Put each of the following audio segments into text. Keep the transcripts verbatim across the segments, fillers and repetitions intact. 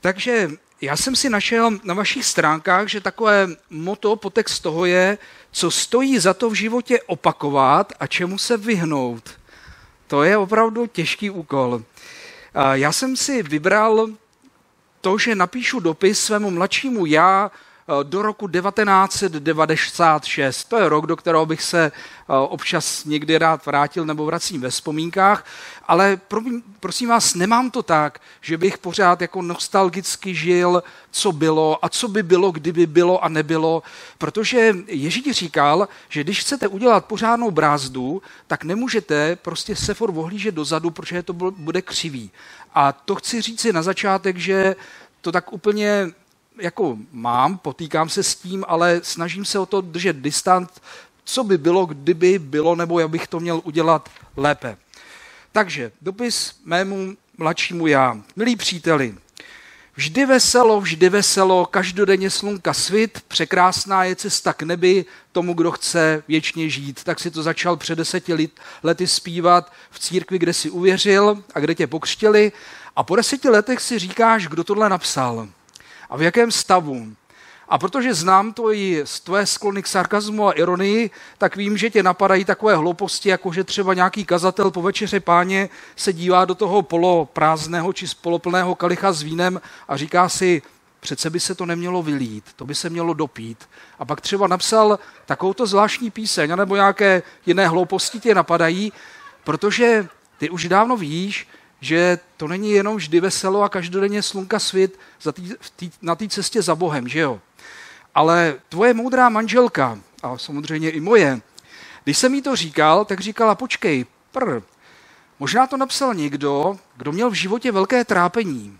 Takže já jsem si našel na vašich stránkách, že takové motto, podtext toho je, co stojí za to v životě opakovat a čemu se vyhnout. To je opravdu těžký úkol. Já jsem si vybral to, že napíšu dopis svému mladšímu já do roku devatenáct set devadesát šest. To je rok, do kterého bych se občas někdy rád vrátil nebo vracím ve vzpomínkách, ale prosím vás, nemám to tak, že bych pořád jako nostalgicky žil, co bylo a co by bylo, kdyby bylo a nebylo, protože Ježíš říkal, že když chcete udělat pořádnou brázdu, tak nemůžete prostě se furt ohlížet dozadu, protože to bude křivý. A to chci říci na začátek, že to tak úplně jako mám, potýkám se s tím, ale snažím se o to držet distant, co by bylo, kdyby bylo, nebo já bych to měl udělat lépe. Takže dopis mému mladšímu já. Milí příteli, vždy veselo, vždy veselo, každodenně slunka svit, překrásná je cesta k nebi, tomu, kdo chce věčně žít. Tak si to začal před deseti lety zpívat v církvi, kde si uvěřil a kde tě pokřtili. A po deseti letech si říkáš, kdo tohle napsal. A v jakém stavu? A protože znám to i z tvé sklony k sarkazmu a ironii, tak vím, že tě napadají takové hlouposti, jako že třeba nějaký kazatel po večeře páně se dívá do toho poloprázdného či poloplného kalicha s vínem a říká si, přece by se to nemělo vylít, to by se mělo dopít. A pak třeba napsal takovouto zvláštní píseň, nebo nějaké jiné hlouposti tě napadají, protože ty už dávno víš, že to není jenom vždy veselo a každodenně slunka svit za tý, tý, na té cestě za Bohem, že jo? Ale tvoje moudrá manželka, a samozřejmě i moje, když jsem jí to říkal, tak říkala, počkej, prr, možná to napsal někdo, kdo měl v životě velké trápení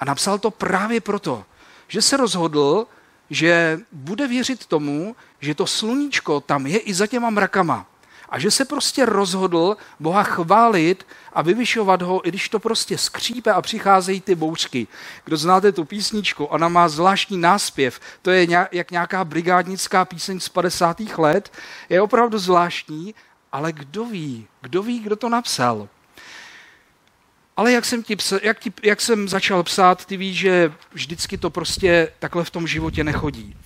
a napsal to právě proto, že se rozhodl, že bude věřit tomu, že to sluníčko tam je i za těma mrakama. A že se prostě rozhodl Boha chválit a vyvyšovat ho, i když to prostě skřípe a přicházejí ty bouřky. Kdo znáte tu písničku, ona má zvláštní náspěv, to je jak nějaká brigádnická píseň z padesátých let, je opravdu zvláštní, ale kdo ví, kdo ví, kdo to napsal. Ale jak jsem, ti psa, jak ti, jak jsem začal psát, ty víš, že vždycky to prostě takhle v tom životě nechodí.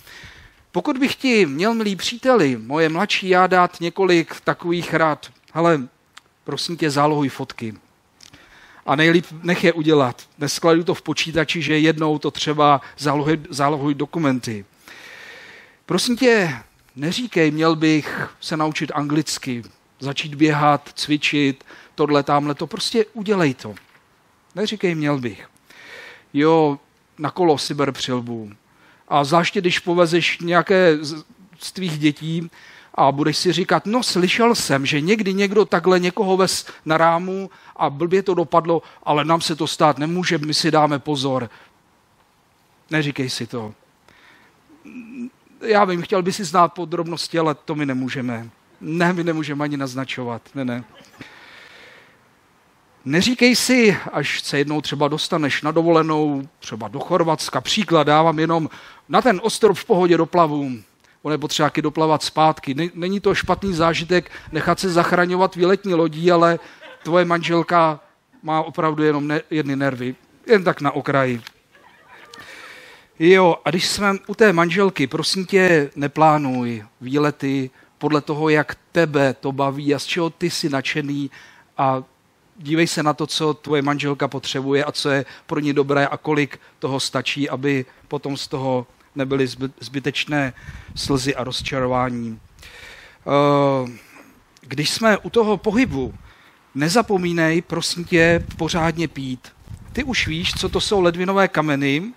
Pokud bych ti měl, milí příteli, moje mladší já dát několik takových rad, hele, prosím tě, zálohuj fotky. A nejlíp nech je udělat. Neskladuj to v počítači, že jednou to třeba zálohuj, zálohuj dokumenty. Prosím tě, neříkej, měl bych se naučit anglicky, začít běhat, cvičit, tohle, tamhle, to prostě udělej to. Neříkej, měl bych. Jo, na kolo si ber přilbu. A zvláště, když povezeš nějaké z tvých dětí a budeš si říkat, no slyšel jsem, že někdy někdo takhle někoho vez na rámu a blbě to dopadlo, ale nám se to stát nemůže, my si dáme pozor. Neříkej si to. Já vím, chtěl by si znát podrobnosti, ale to my nemůžeme. Ne, my nemůžeme ani naznačovat. Ne, ne. Neříkej si, až se jednou třeba dostaneš na dovolenou, třeba do Chorvatska, příklad dávám jenom na ten ostrov v pohodě doplavu, on je potřeba taky doplavat zpátky. Není to špatný zážitek nechat se zachraňovat výletní lodí, ale tvoje manželka má opravdu jenom ne, jedny nervy, jen tak na okraji. Jo, a když jsme u té manželky, prosím tě, neplánuj výlety podle toho, jak tebe to baví a z čeho ty jsi nadšený a dívej se na to, co tvoje manželka potřebuje a co je pro ní dobré a kolik toho stačí, aby potom z toho nebyly zbytečné slzy a rozčarování. Když jsme u toho pohybu, nezapomínej, prosím tě, pořádně pít. Ty už víš, co to jsou ledvinové kameny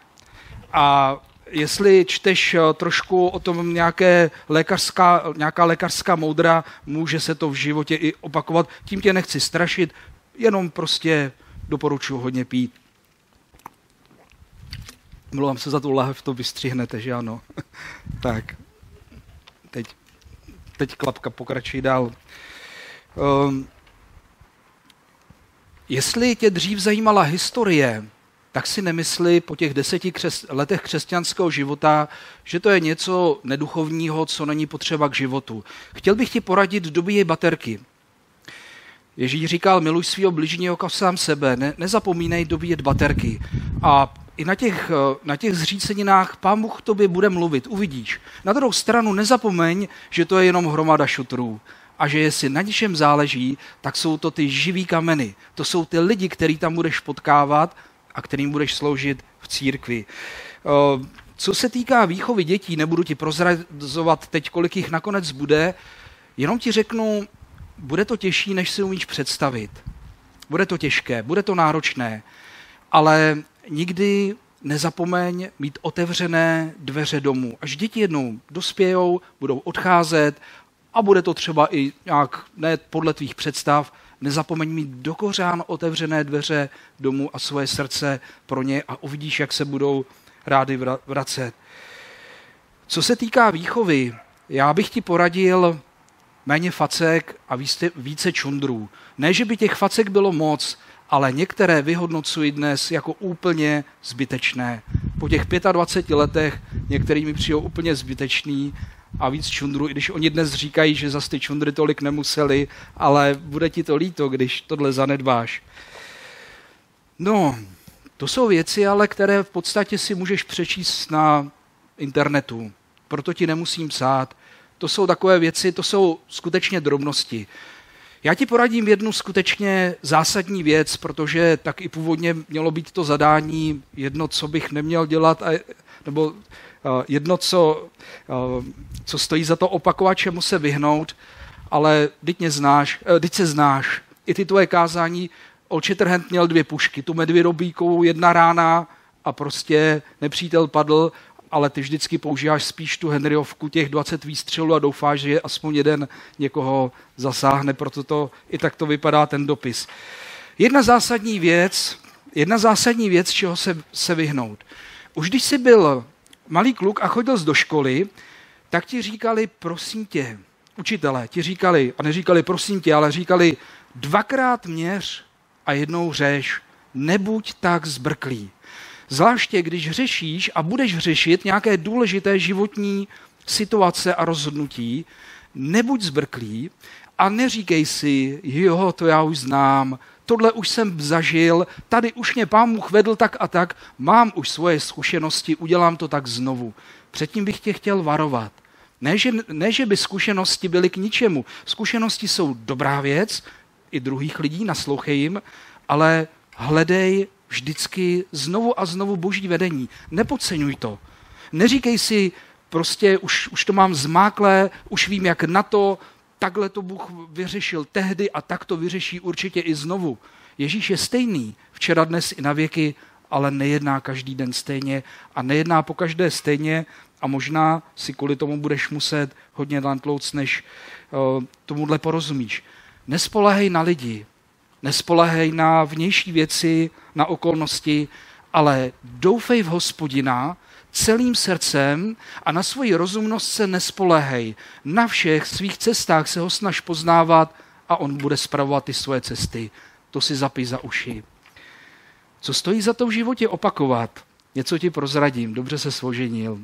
a jestli čteš trošku o tom nějaké lékařská, nějaká lékařská moudra, může se to v životě i opakovat. Tím tě nechci strašit, jenom prostě doporučuji hodně pít. Mluvám se za tu lahev, to vystřihnete, že ano? Tak, teď, teď klapka pokračuje dál. Um, jestli tě dřív zajímala historie, tak si nemysli po těch deseti křes, letech křesťanského života, že to je něco neduchovního, co není potřeba k životu. Chtěl bych ti poradit dobíjej baterky. Ježíš říkal, miluj svého bližního jako sám sebe, ne, nezapomínej dobíjet baterky. A i na těch, na těch zříceninách Pán Bůh k tobě bude mluvit, uvidíš. Na druhou stranu nezapomeň, že to je jenom hromada šutrů a že jestli na něčem záleží, tak jsou to ty živý kameny. To jsou ty lidi, který tam budeš potkávat a kterým budeš sloužit v církvi. Co se týká výchovy dětí, nebudu ti prozrazovat teď, kolik jich nakonec bude, jenom ti řeknu, bude to těžší, než si umíš představit. Bude to těžké, bude to náročné, ale nikdy nezapomeň mít otevřené dveře domů. Až děti jednou dospějou, budou odcházet a bude to třeba i nějak ne podle tvých představ, nezapomeň mít do kořán otevřené dveře domů a svoje srdce pro ně a uvidíš, jak se budou rádi vracet. Co se týká výchovy, já bych ti poradil méně facek a více čundrů. Ne, že by těch facek bylo moc, ale některé vyhodnocuji dnes jako úplně zbytečné. Po těch dvaceti pěti letech některý mi přijou úplně zbytečný a víc čundrů, i když oni dnes říkají, že zas ty čundry tolik nemuseli, ale bude ti to líto, když tohle zanedbáš. No, to jsou věci, ale které v podstatě si můžeš přečíst na internetu. Proto ti nemusím psát. To jsou takové věci, to jsou skutečně drobnosti. Já ti poradím jednu skutečně zásadní věc, protože tak i původně mělo být to zadání jedno, co bych neměl dělat, a, nebo uh, jedno, co, uh, co stojí za to opakovat, čemu se vyhnout, ale teď mě znáš, uh, teď se znáš. I ty tvoje kázání, Old Shatterhand měl dvě pušky, tu medvědobíkovou jedna rána a prostě nepřítel padl, ale ty vždycky používáš spíš tu Henryovku těch dvacet výstřelů a doufáš, že aspoň jeden někoho zasáhne, proto to, i tak to vypadá ten dopis. Jedna zásadní věc, jedna zásadní věc, čeho se, se vyhnout. Už když jsi byl malý kluk a chodil jsi do školy, tak ti říkali, prosím tě, učitelé ti říkali, a neříkali prosím tě, ale říkali, dvakrát měř a jednou řeš, nebuď tak zbrklý. Zvláště, když řešíš a budeš řešit nějaké důležité životní situace a rozhodnutí, nebuď zbrklý a neříkej si, jo, to já už znám, tohle už jsem zažil, tady už mě Pán Bůh vedl tak a tak, mám už svoje zkušenosti, udělám to tak znovu. Předtím bych tě chtěl varovat. Ne, že, ne, že by zkušenosti byly k ničemu. Zkušenosti jsou dobrá věc, i druhých lidí, naslouchej jim, ale hledej vždycky znovu a znovu boží vedení. Nepodceňuj to. Neříkej si, prostě už, už to mám zmáklé, už vím, jak na to, takhle to Bůh vyřešil tehdy a tak to vyřeší určitě i znovu. Ježíš je stejný, včera, dnes i na věky, ale nejedná každý den stejně a nejedná po každé stejně a možná si kvůli tomu budeš muset hodně lantlouc, než uh, tomuhle porozumíš. Nespolehej na lidi, nespolehej na vnější věci, na okolnosti, ale doufej v Hospodina celým srdcem a na svoji rozumnost se nespolehej. Na všech svých cestách se ho snaž poznávat a on bude spravovat ty svoje cesty. To si zapij za uši. Co stojí za to v životě opakovat? Něco ti prozradím, dobře se složenil.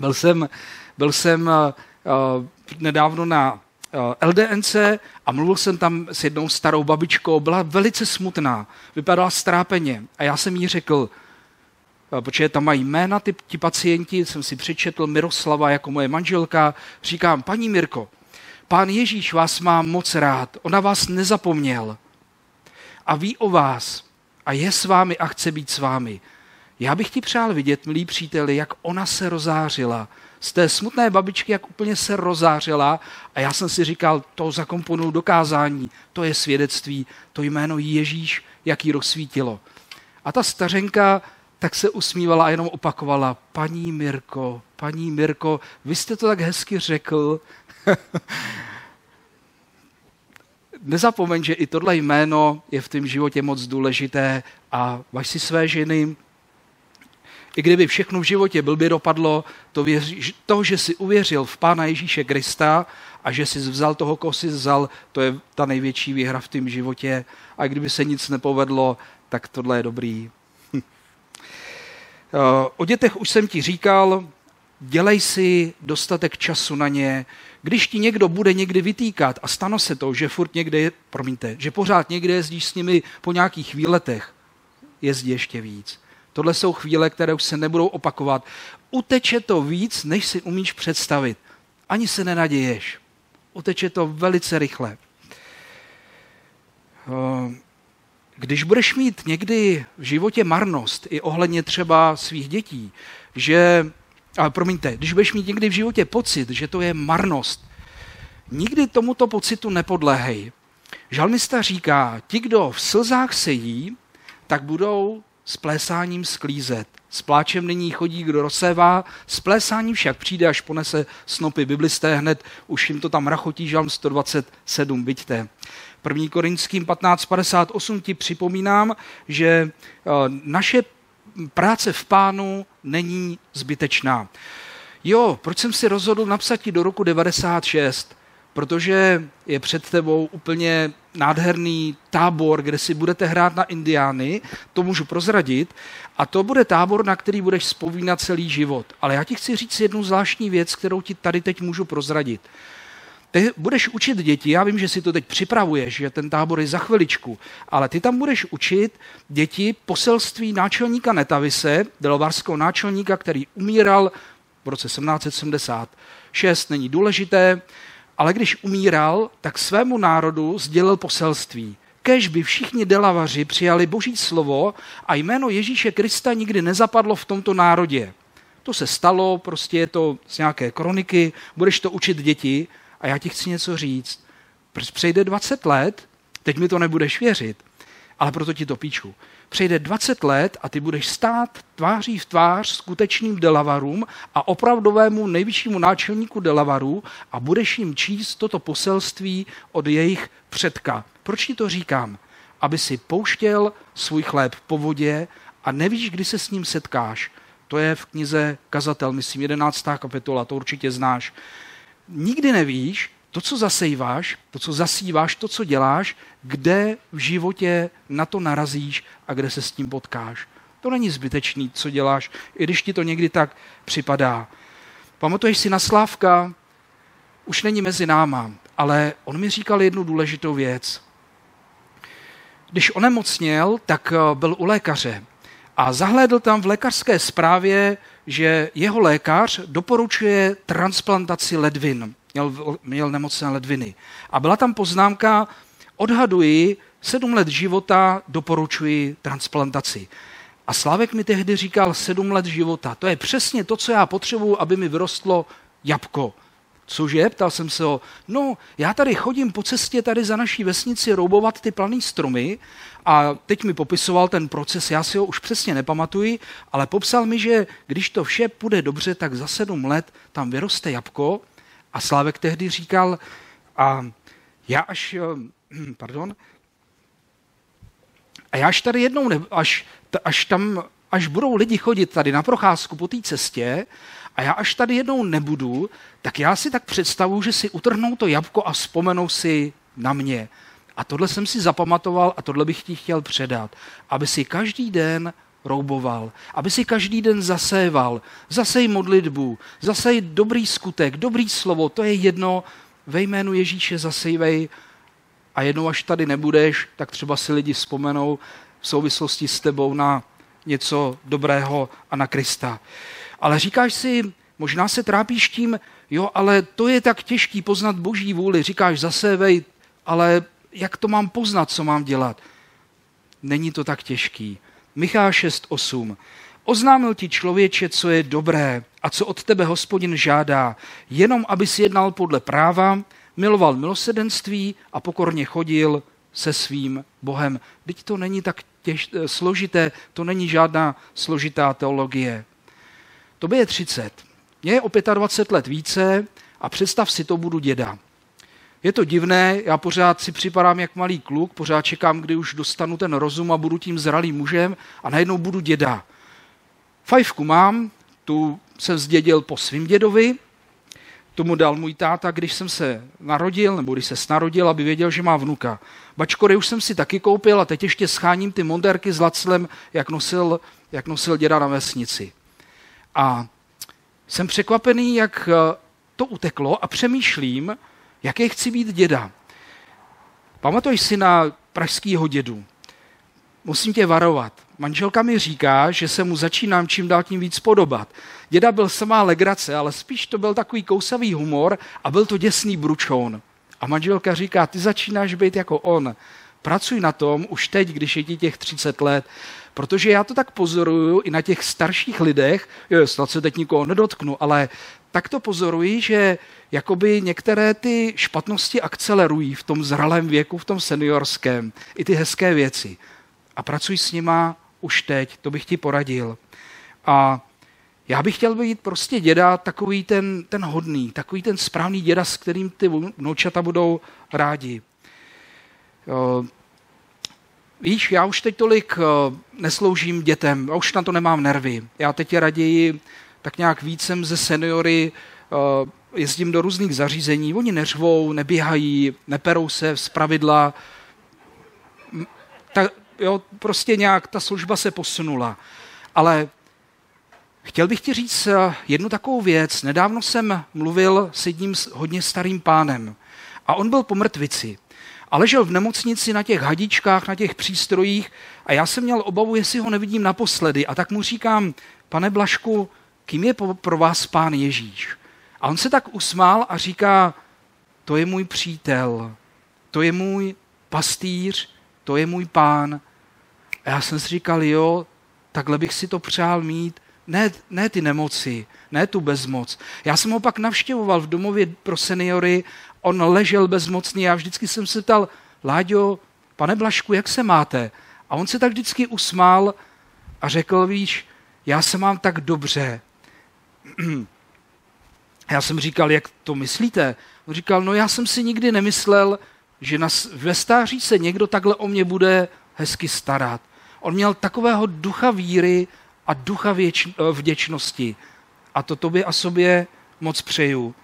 Byl jsem, byl jsem uh, nedávno na el dé en cé a mluvil jsem tam s jednou starou babičkou, byla velice smutná, vypadala strápeně a já jsem jí řekl, protože tam mají jména ty, ti pacienti, jsem si přečetl Miroslava jako moje manželka, říkám, paní Mirko, Pán Ježíš vás má moc rád, ona vás nezapomněl a ví o vás a je s vámi a chce být s vámi. Já bych ti přál vidět, milí příteli, jak ona se rozářila. Z té smutné babičky, jak úplně se rozářila a já jsem si říkal, to zakomponuju do kázání, to je svědectví, to jméno Ježíš, jak jí rozsvítilo. A ta stařenka tak se usmívala a jenom opakovala, paní Mirko, paní Mirko, vy jste to tak hezky řekl. Nezapomeň, že i tohle jméno je v tom životě moc důležité a važ si své ženy. I kdyby všechno v životě blbě dopadlo, to, věří, to, že jsi uvěřil v Pána Ježíše Krista a že jsi vzal toho, koho jsi vzal, to je ta největší výhra v tým životě. A kdyby se nic nepovedlo, tak tohle je dobrý. O dětech už jsem ti říkal, dělej si dostatek času na ně. Když ti někdo bude někdy vytýkat a stane se to, že furt někde je, promiňte, že pořád někde jezdíš s nimi po nějakých výletech, jezdí ještě víc. Tohle jsou chvíle, které už se nebudou opakovat. Uteče to víc, než si umíš představit. Ani se nenaděješ. Uteče to velice rychle. Když budeš mít někdy v životě marnost, i ohledně třeba svých dětí, že, ale promiňte, když budeš mít někdy v životě pocit, že to je marnost, nikdy tomuto pocitu nepodléhej. Žalmista říká, ti, kdo v slzách sejí, tak budou s plésáním sklízet. S pláčem nyní chodí, kdo rozsévá, s plésáním však přijde, až ponese snopy. Biblisté hned, už jim to tam rachotí, žalm sto dvacet sedm, viďte. první. Korinským patnáct padesát osm ti připomínám, že naše práce v Pánu není zbytečná. Jo, proč jsem si rozhodl napsat ti do roku devadesát šest? Protože je před tebou úplně nádherný tábor, kde si budete hrát na indiány, to můžu prozradit, a to bude tábor, na který budeš vzpomínat celý život. Ale já ti chci říct jednu zvláštní věc, kterou ti tady teď můžu prozradit. Ty budeš učit děti, já vím, že si to teď připravuješ, že ten tábor je za chviličku, ale ty tam budeš učit děti poselství náčelníka Netavise, delovarského náčelníka, který umíral v roce sedmnáct set sedmdesát šest, není důležité, ale když umíral, tak svému národu sdělil poselství. Kéž by všichni delavaři přijali Boží slovo a jméno Ježíše Krista nikdy nezapadlo v tomto národě. To se stalo, prostě je to z nějaké kroniky, budeš to učit děti a já ti chci něco říct. Přejde dvacet let, teď mi to nebudeš věřit, ale proto ti to píču. Přejde dvacet let a ty budeš stát tváří v tvář skutečným delavarům a opravdovému nejvyššímu náčelníku delavarů a budeš jim číst toto poselství od jejich předka. Proč ti to říkám? Aby si pouštěl svůj chléb po vodě a nevíš, kdy se s ním setkáš. To je v knize Kazatel, myslím, jedenáctá kapitola, to určitě znáš. Nikdy nevíš, to, co zasejváš, to, co zasíváš, to, co děláš, kde v životě na to narazíš a kde se s tím potkáš. To není zbytečný, co děláš, i když ti to někdy tak připadá. Pamatuješ si na Slávka? Už není mezi náma, ale on mi říkal jednu důležitou věc. Když onemocněl, tak byl u lékaře a zahlédl tam v lékařské zprávě, že jeho lékař doporučuje transplantaci ledvin. Měl, měl nemocné ledviny. A byla tam poznámka, odhaduji, sedm let života doporučuji transplantaci. A Slávek mi tehdy říkal, sedm let života, to je přesně to, co já potřebuju, aby mi vyrostlo jabko. Cože? Ptal jsem se ho, no já tady chodím po cestě tady za naší vesnici roubovat ty planý stromy a teď mi popisoval ten proces, já si ho už přesně nepamatuji, ale popsal mi, že když to vše půjde dobře, tak za sedm let tam vyroste jabko. A Slávek tehdy říkal, a já až, pardon, a já až tady jednou, ne, až, až tam, až budou lidi chodit tady na procházku po té cestě a já až tady jednou nebudu, tak já si tak představuji, že si utrhnou to jabko a vzpomenou si na mě. A tohle jsem si zapamatoval a tohle bych ti chtěl předat, aby si každý den rouboval, aby si každý den zaséval, zasej modlitbu, zasej dobrý skutek, dobrý slovo, to je jedno, ve jménu Ježíše zasejvej a jednou až tady nebudeš, tak třeba si lidi vzpomenou v souvislosti s tebou na něco dobrého a na Krista. Ale říkáš si, možná se trápíš tím, jo, ale to je tak těžký poznat Boží vůli, říkáš zasévej, ale jak to mám poznat, co mám dělat? Není to tak těžký. Micheáš šest osm. Oznámil ti člověče, co je dobré a co od tebe Hospodin žádá, jenom aby si jednal podle práva, miloval milosrdenství a pokorně chodil se svým Bohem. Vždyť to není tak těž, složité, to není žádná složitá teologie. Tobě je třicet. Mně je o dvacet pět let více a představ si, to budu děda. Je to divné, já pořád si připadám jak malý kluk, pořád čekám, kdy už dostanu ten rozum a budu tím zralým mužem a najednou budu děda. Fajfku mám, tu jsem zdědil po svým dědovi, tomu dal můj táta, když jsem se narodil, nebo když se snarodil, aby věděl, že má vnuka. Bačkory už jsem si taky koupil a teď ještě scháním ty mondérky s laclem, jak nosil, jak nosil děda na vesnici. A jsem překvapený, jak to uteklo a přemýšlím, jaké chci být děda. Pamatuješ si na pražskýho dědu? Musím tě varovat. Manželka mi říká, že se mu začínám čím dál tím víc podobat. Děda byl samá legrace, ale spíš to byl takový kousavý humor a byl to děsný bručoun. A manželka říká, ty začínáš být jako on. Pracuj na tom už teď, když je ti těch třicet let, protože já to tak pozoruju i na těch starších lidech, jo, snad se teď nikoho nedotknu, ale tak to pozoruji, že jakoby některé ty špatnosti akcelerují v tom zralém věku, v tom seniorském, i ty hezké věci. A pracuj s nima už teď, to bych ti poradil. A já bych chtěl být prostě děda, takový ten, ten hodný, takový ten správný děda, s kterým ty vnoučata budou rádi. Uh, víš, já už teď tolik uh, nesloužím dětem, já už na to nemám nervy. Já teď raději tak nějak vícem ze seniory uh, jezdím do různých zařízení, oni neřvou, neběhají, neperou se z pravidla. Ta, jo, prostě nějak ta služba se posunula. Ale chtěl bych ti říct uh, jednu takovou věc. Nedávno jsem mluvil s jedním hodně starým pánem a on byl po mrtvici. A ležel v nemocnici na těch hadičkách, na těch přístrojích a já jsem měl obavu, jestli ho nevidím naposledy. A tak mu říkám, pane Blažku, kým je pro vás Pán Ježíš? A on se tak usmál a říká, to je můj přítel, to je můj pastýř, to je můj pán. A já jsem si říkal, jo, takhle bych si to přál mít. Ne, ne ty nemoci, ne tu bezmoc. Já jsem ho pak navštěvoval v domově pro seniory. On ležel bezmocný a vždycky jsem se ptal, Láďo, pane Blažku, jak se máte? A on se tak vždycky usmál a řekl, víš, já se mám tak dobře. Já jsem říkal, jak to myslíte? On říkal, no já jsem si nikdy nemyslel, že na, ve stáří se někdo takhle o mě bude hezky starat. On měl takového ducha víry a ducha věč, vděčnosti. A to tobě a sobě moc přeju.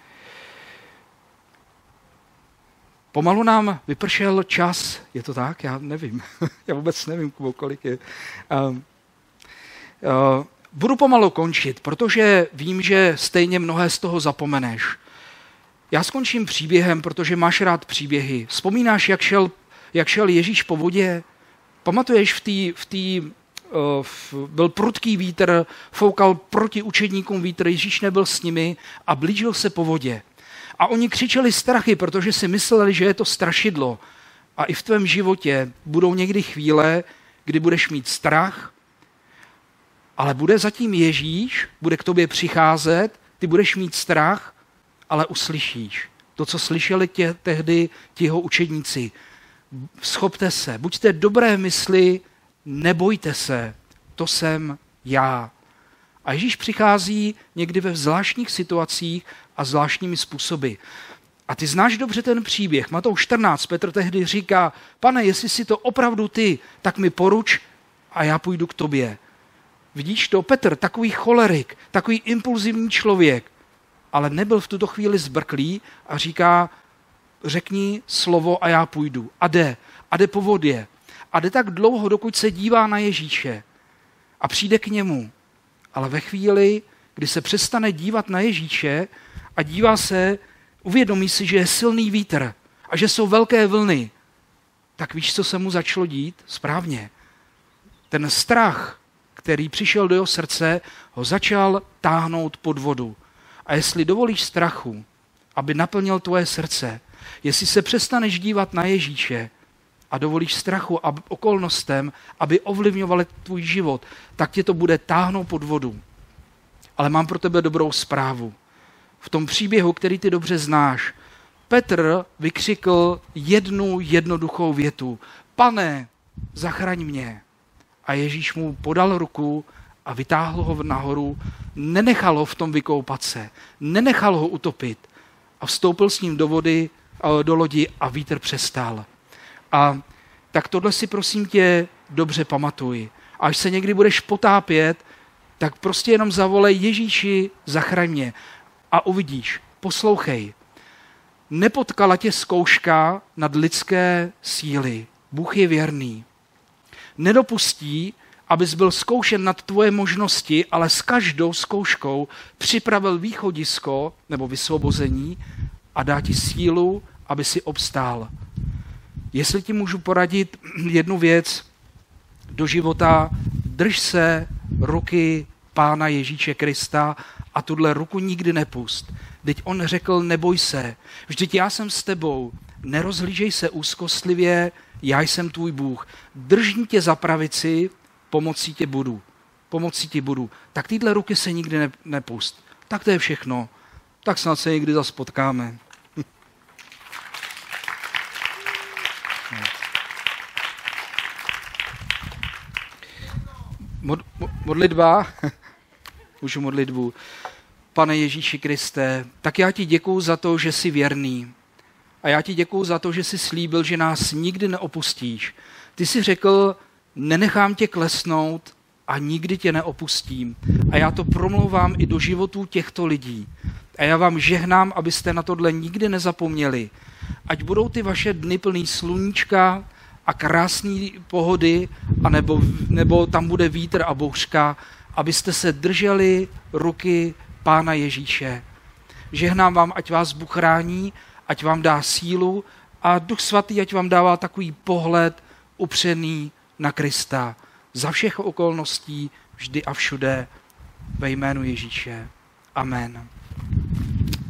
Pomalu nám vypršel čas, je to tak? Já nevím, já vůbec nevím, kolik je. Uh, uh, budu pomalu končit, protože vím, že stejně mnohé z toho zapomeneš. Já skončím příběhem, protože máš rád příběhy. Vzpomínáš, jak šel, jak šel Ježíš po vodě? Pamatuješ, v tý, v tý, uh, v, byl prudký vítr, foukal proti učedníkům vítr, Ježíš nebyl s nimi a blížil se po vodě. A oni křičeli strachy, protože si mysleli, že je to strašidlo. A i v tvém životě budou někdy chvíle, kdy budeš mít strach, ale bude zatím Ježíš, bude k tobě přicházet, ty budeš mít strach, ale uslyšíš. To, co slyšeli tě, tehdy ti jeho učedníci. Schopte se, buďte dobré mysli, nebojte se, to jsem já. A Ježíš přichází někdy ve zvláštních situacích a zvláštními způsoby. A ty znáš dobře ten příběh. Matouš čtrnáct, Petr tehdy říká, pane, jestli jsi to opravdu ty, tak mi poruč a já půjdu k tobě. Vidíš to? Petr, takový cholerik, takový impulzivní člověk, ale nebyl v tuto chvíli zbrklý a říká, řekni slovo a já půjdu. A jde. A jde po vodě. A jde tak dlouho, dokud se dívá na Ježíše. A přijde k němu. Ale ve chvíli, kdy se přestane dívat na Ježíše a dívá se, uvědomí si, že je silný vítr a že jsou velké vlny, tak víš, co se mu začalo dít? Správně. Ten strach, který přišel do jeho srdce, ho začal táhnout pod vodu. A jestli dovolíš strachu, aby naplnil tvoje srdce, jestli se přestaneš dívat na Ježíše a dovolíš strachu a okolnostem, aby ovlivňovaly tvůj život, tak tě to bude táhnout pod vodu. Ale mám pro tebe dobrou zprávu. V tom příběhu, který ty dobře znáš, Petr vykřikl jednu jednoduchou větu. Pane, zachraň mě. A Ježíš mu podal ruku a vytáhl ho nahoru, nenechal ho v tom vykoupat se, nenechal ho utopit a vstoupil s ním do vody, do lodi a vítr přestal. A tak tohle si prosím tě dobře pamatuj. A až se někdy budeš potápět, tak prostě jenom zavolej Ježíši, zachraň mě. A uvidíš, poslouchej, nepotkala tě zkouška nad lidské síly. Bůh je věrný. Nedopustí, abys byl zkoušen nad tvoje možnosti, ale s každou zkouškou připravil východisko nebo vysvobození a dá ti sílu, aby si obstál. Jestli ti můžu poradit jednu věc do života, drž se ruky Pána Ježíše Krista a tuhle ruku nikdy nepust. Vždyť on řekl, neboj se, vždyť já jsem s tebou, nerozhlížej se úzkostlivě, já jsem tvůj Bůh. Držím tě za pravici, pomocí tě budu, pomocí ti budu. Tak tyhle ruky se nikdy nepust. Tak to je všechno, tak snad se někdy zas potkáme. Modlitba, můžu modlitbu. Pane Ježíši Kriste, tak já ti děkuju za to, že jsi věrný. A já ti děkuju za to, že jsi slíbil, že nás nikdy neopustíš. Ty jsi řekl, nenechám tě klesnout a nikdy tě neopustím. A já to promlouvám i do životů těchto lidí. A já vám žehnám, abyste na tohle nikdy nezapomněli. Ať budou ty vaše dny plný sluníčka a krásné pohody, anebo, nebo tam bude vítr a bouřka, abyste se drželi ruky Pána Ježíše. Žehnám vám, ať vás Bůh chrání, ať vám dá sílu a Duch Svatý, ať vám dává takový pohled upřený na Krista. Za všech okolností, vždy a všude, ve jménu Ježíše. Amen.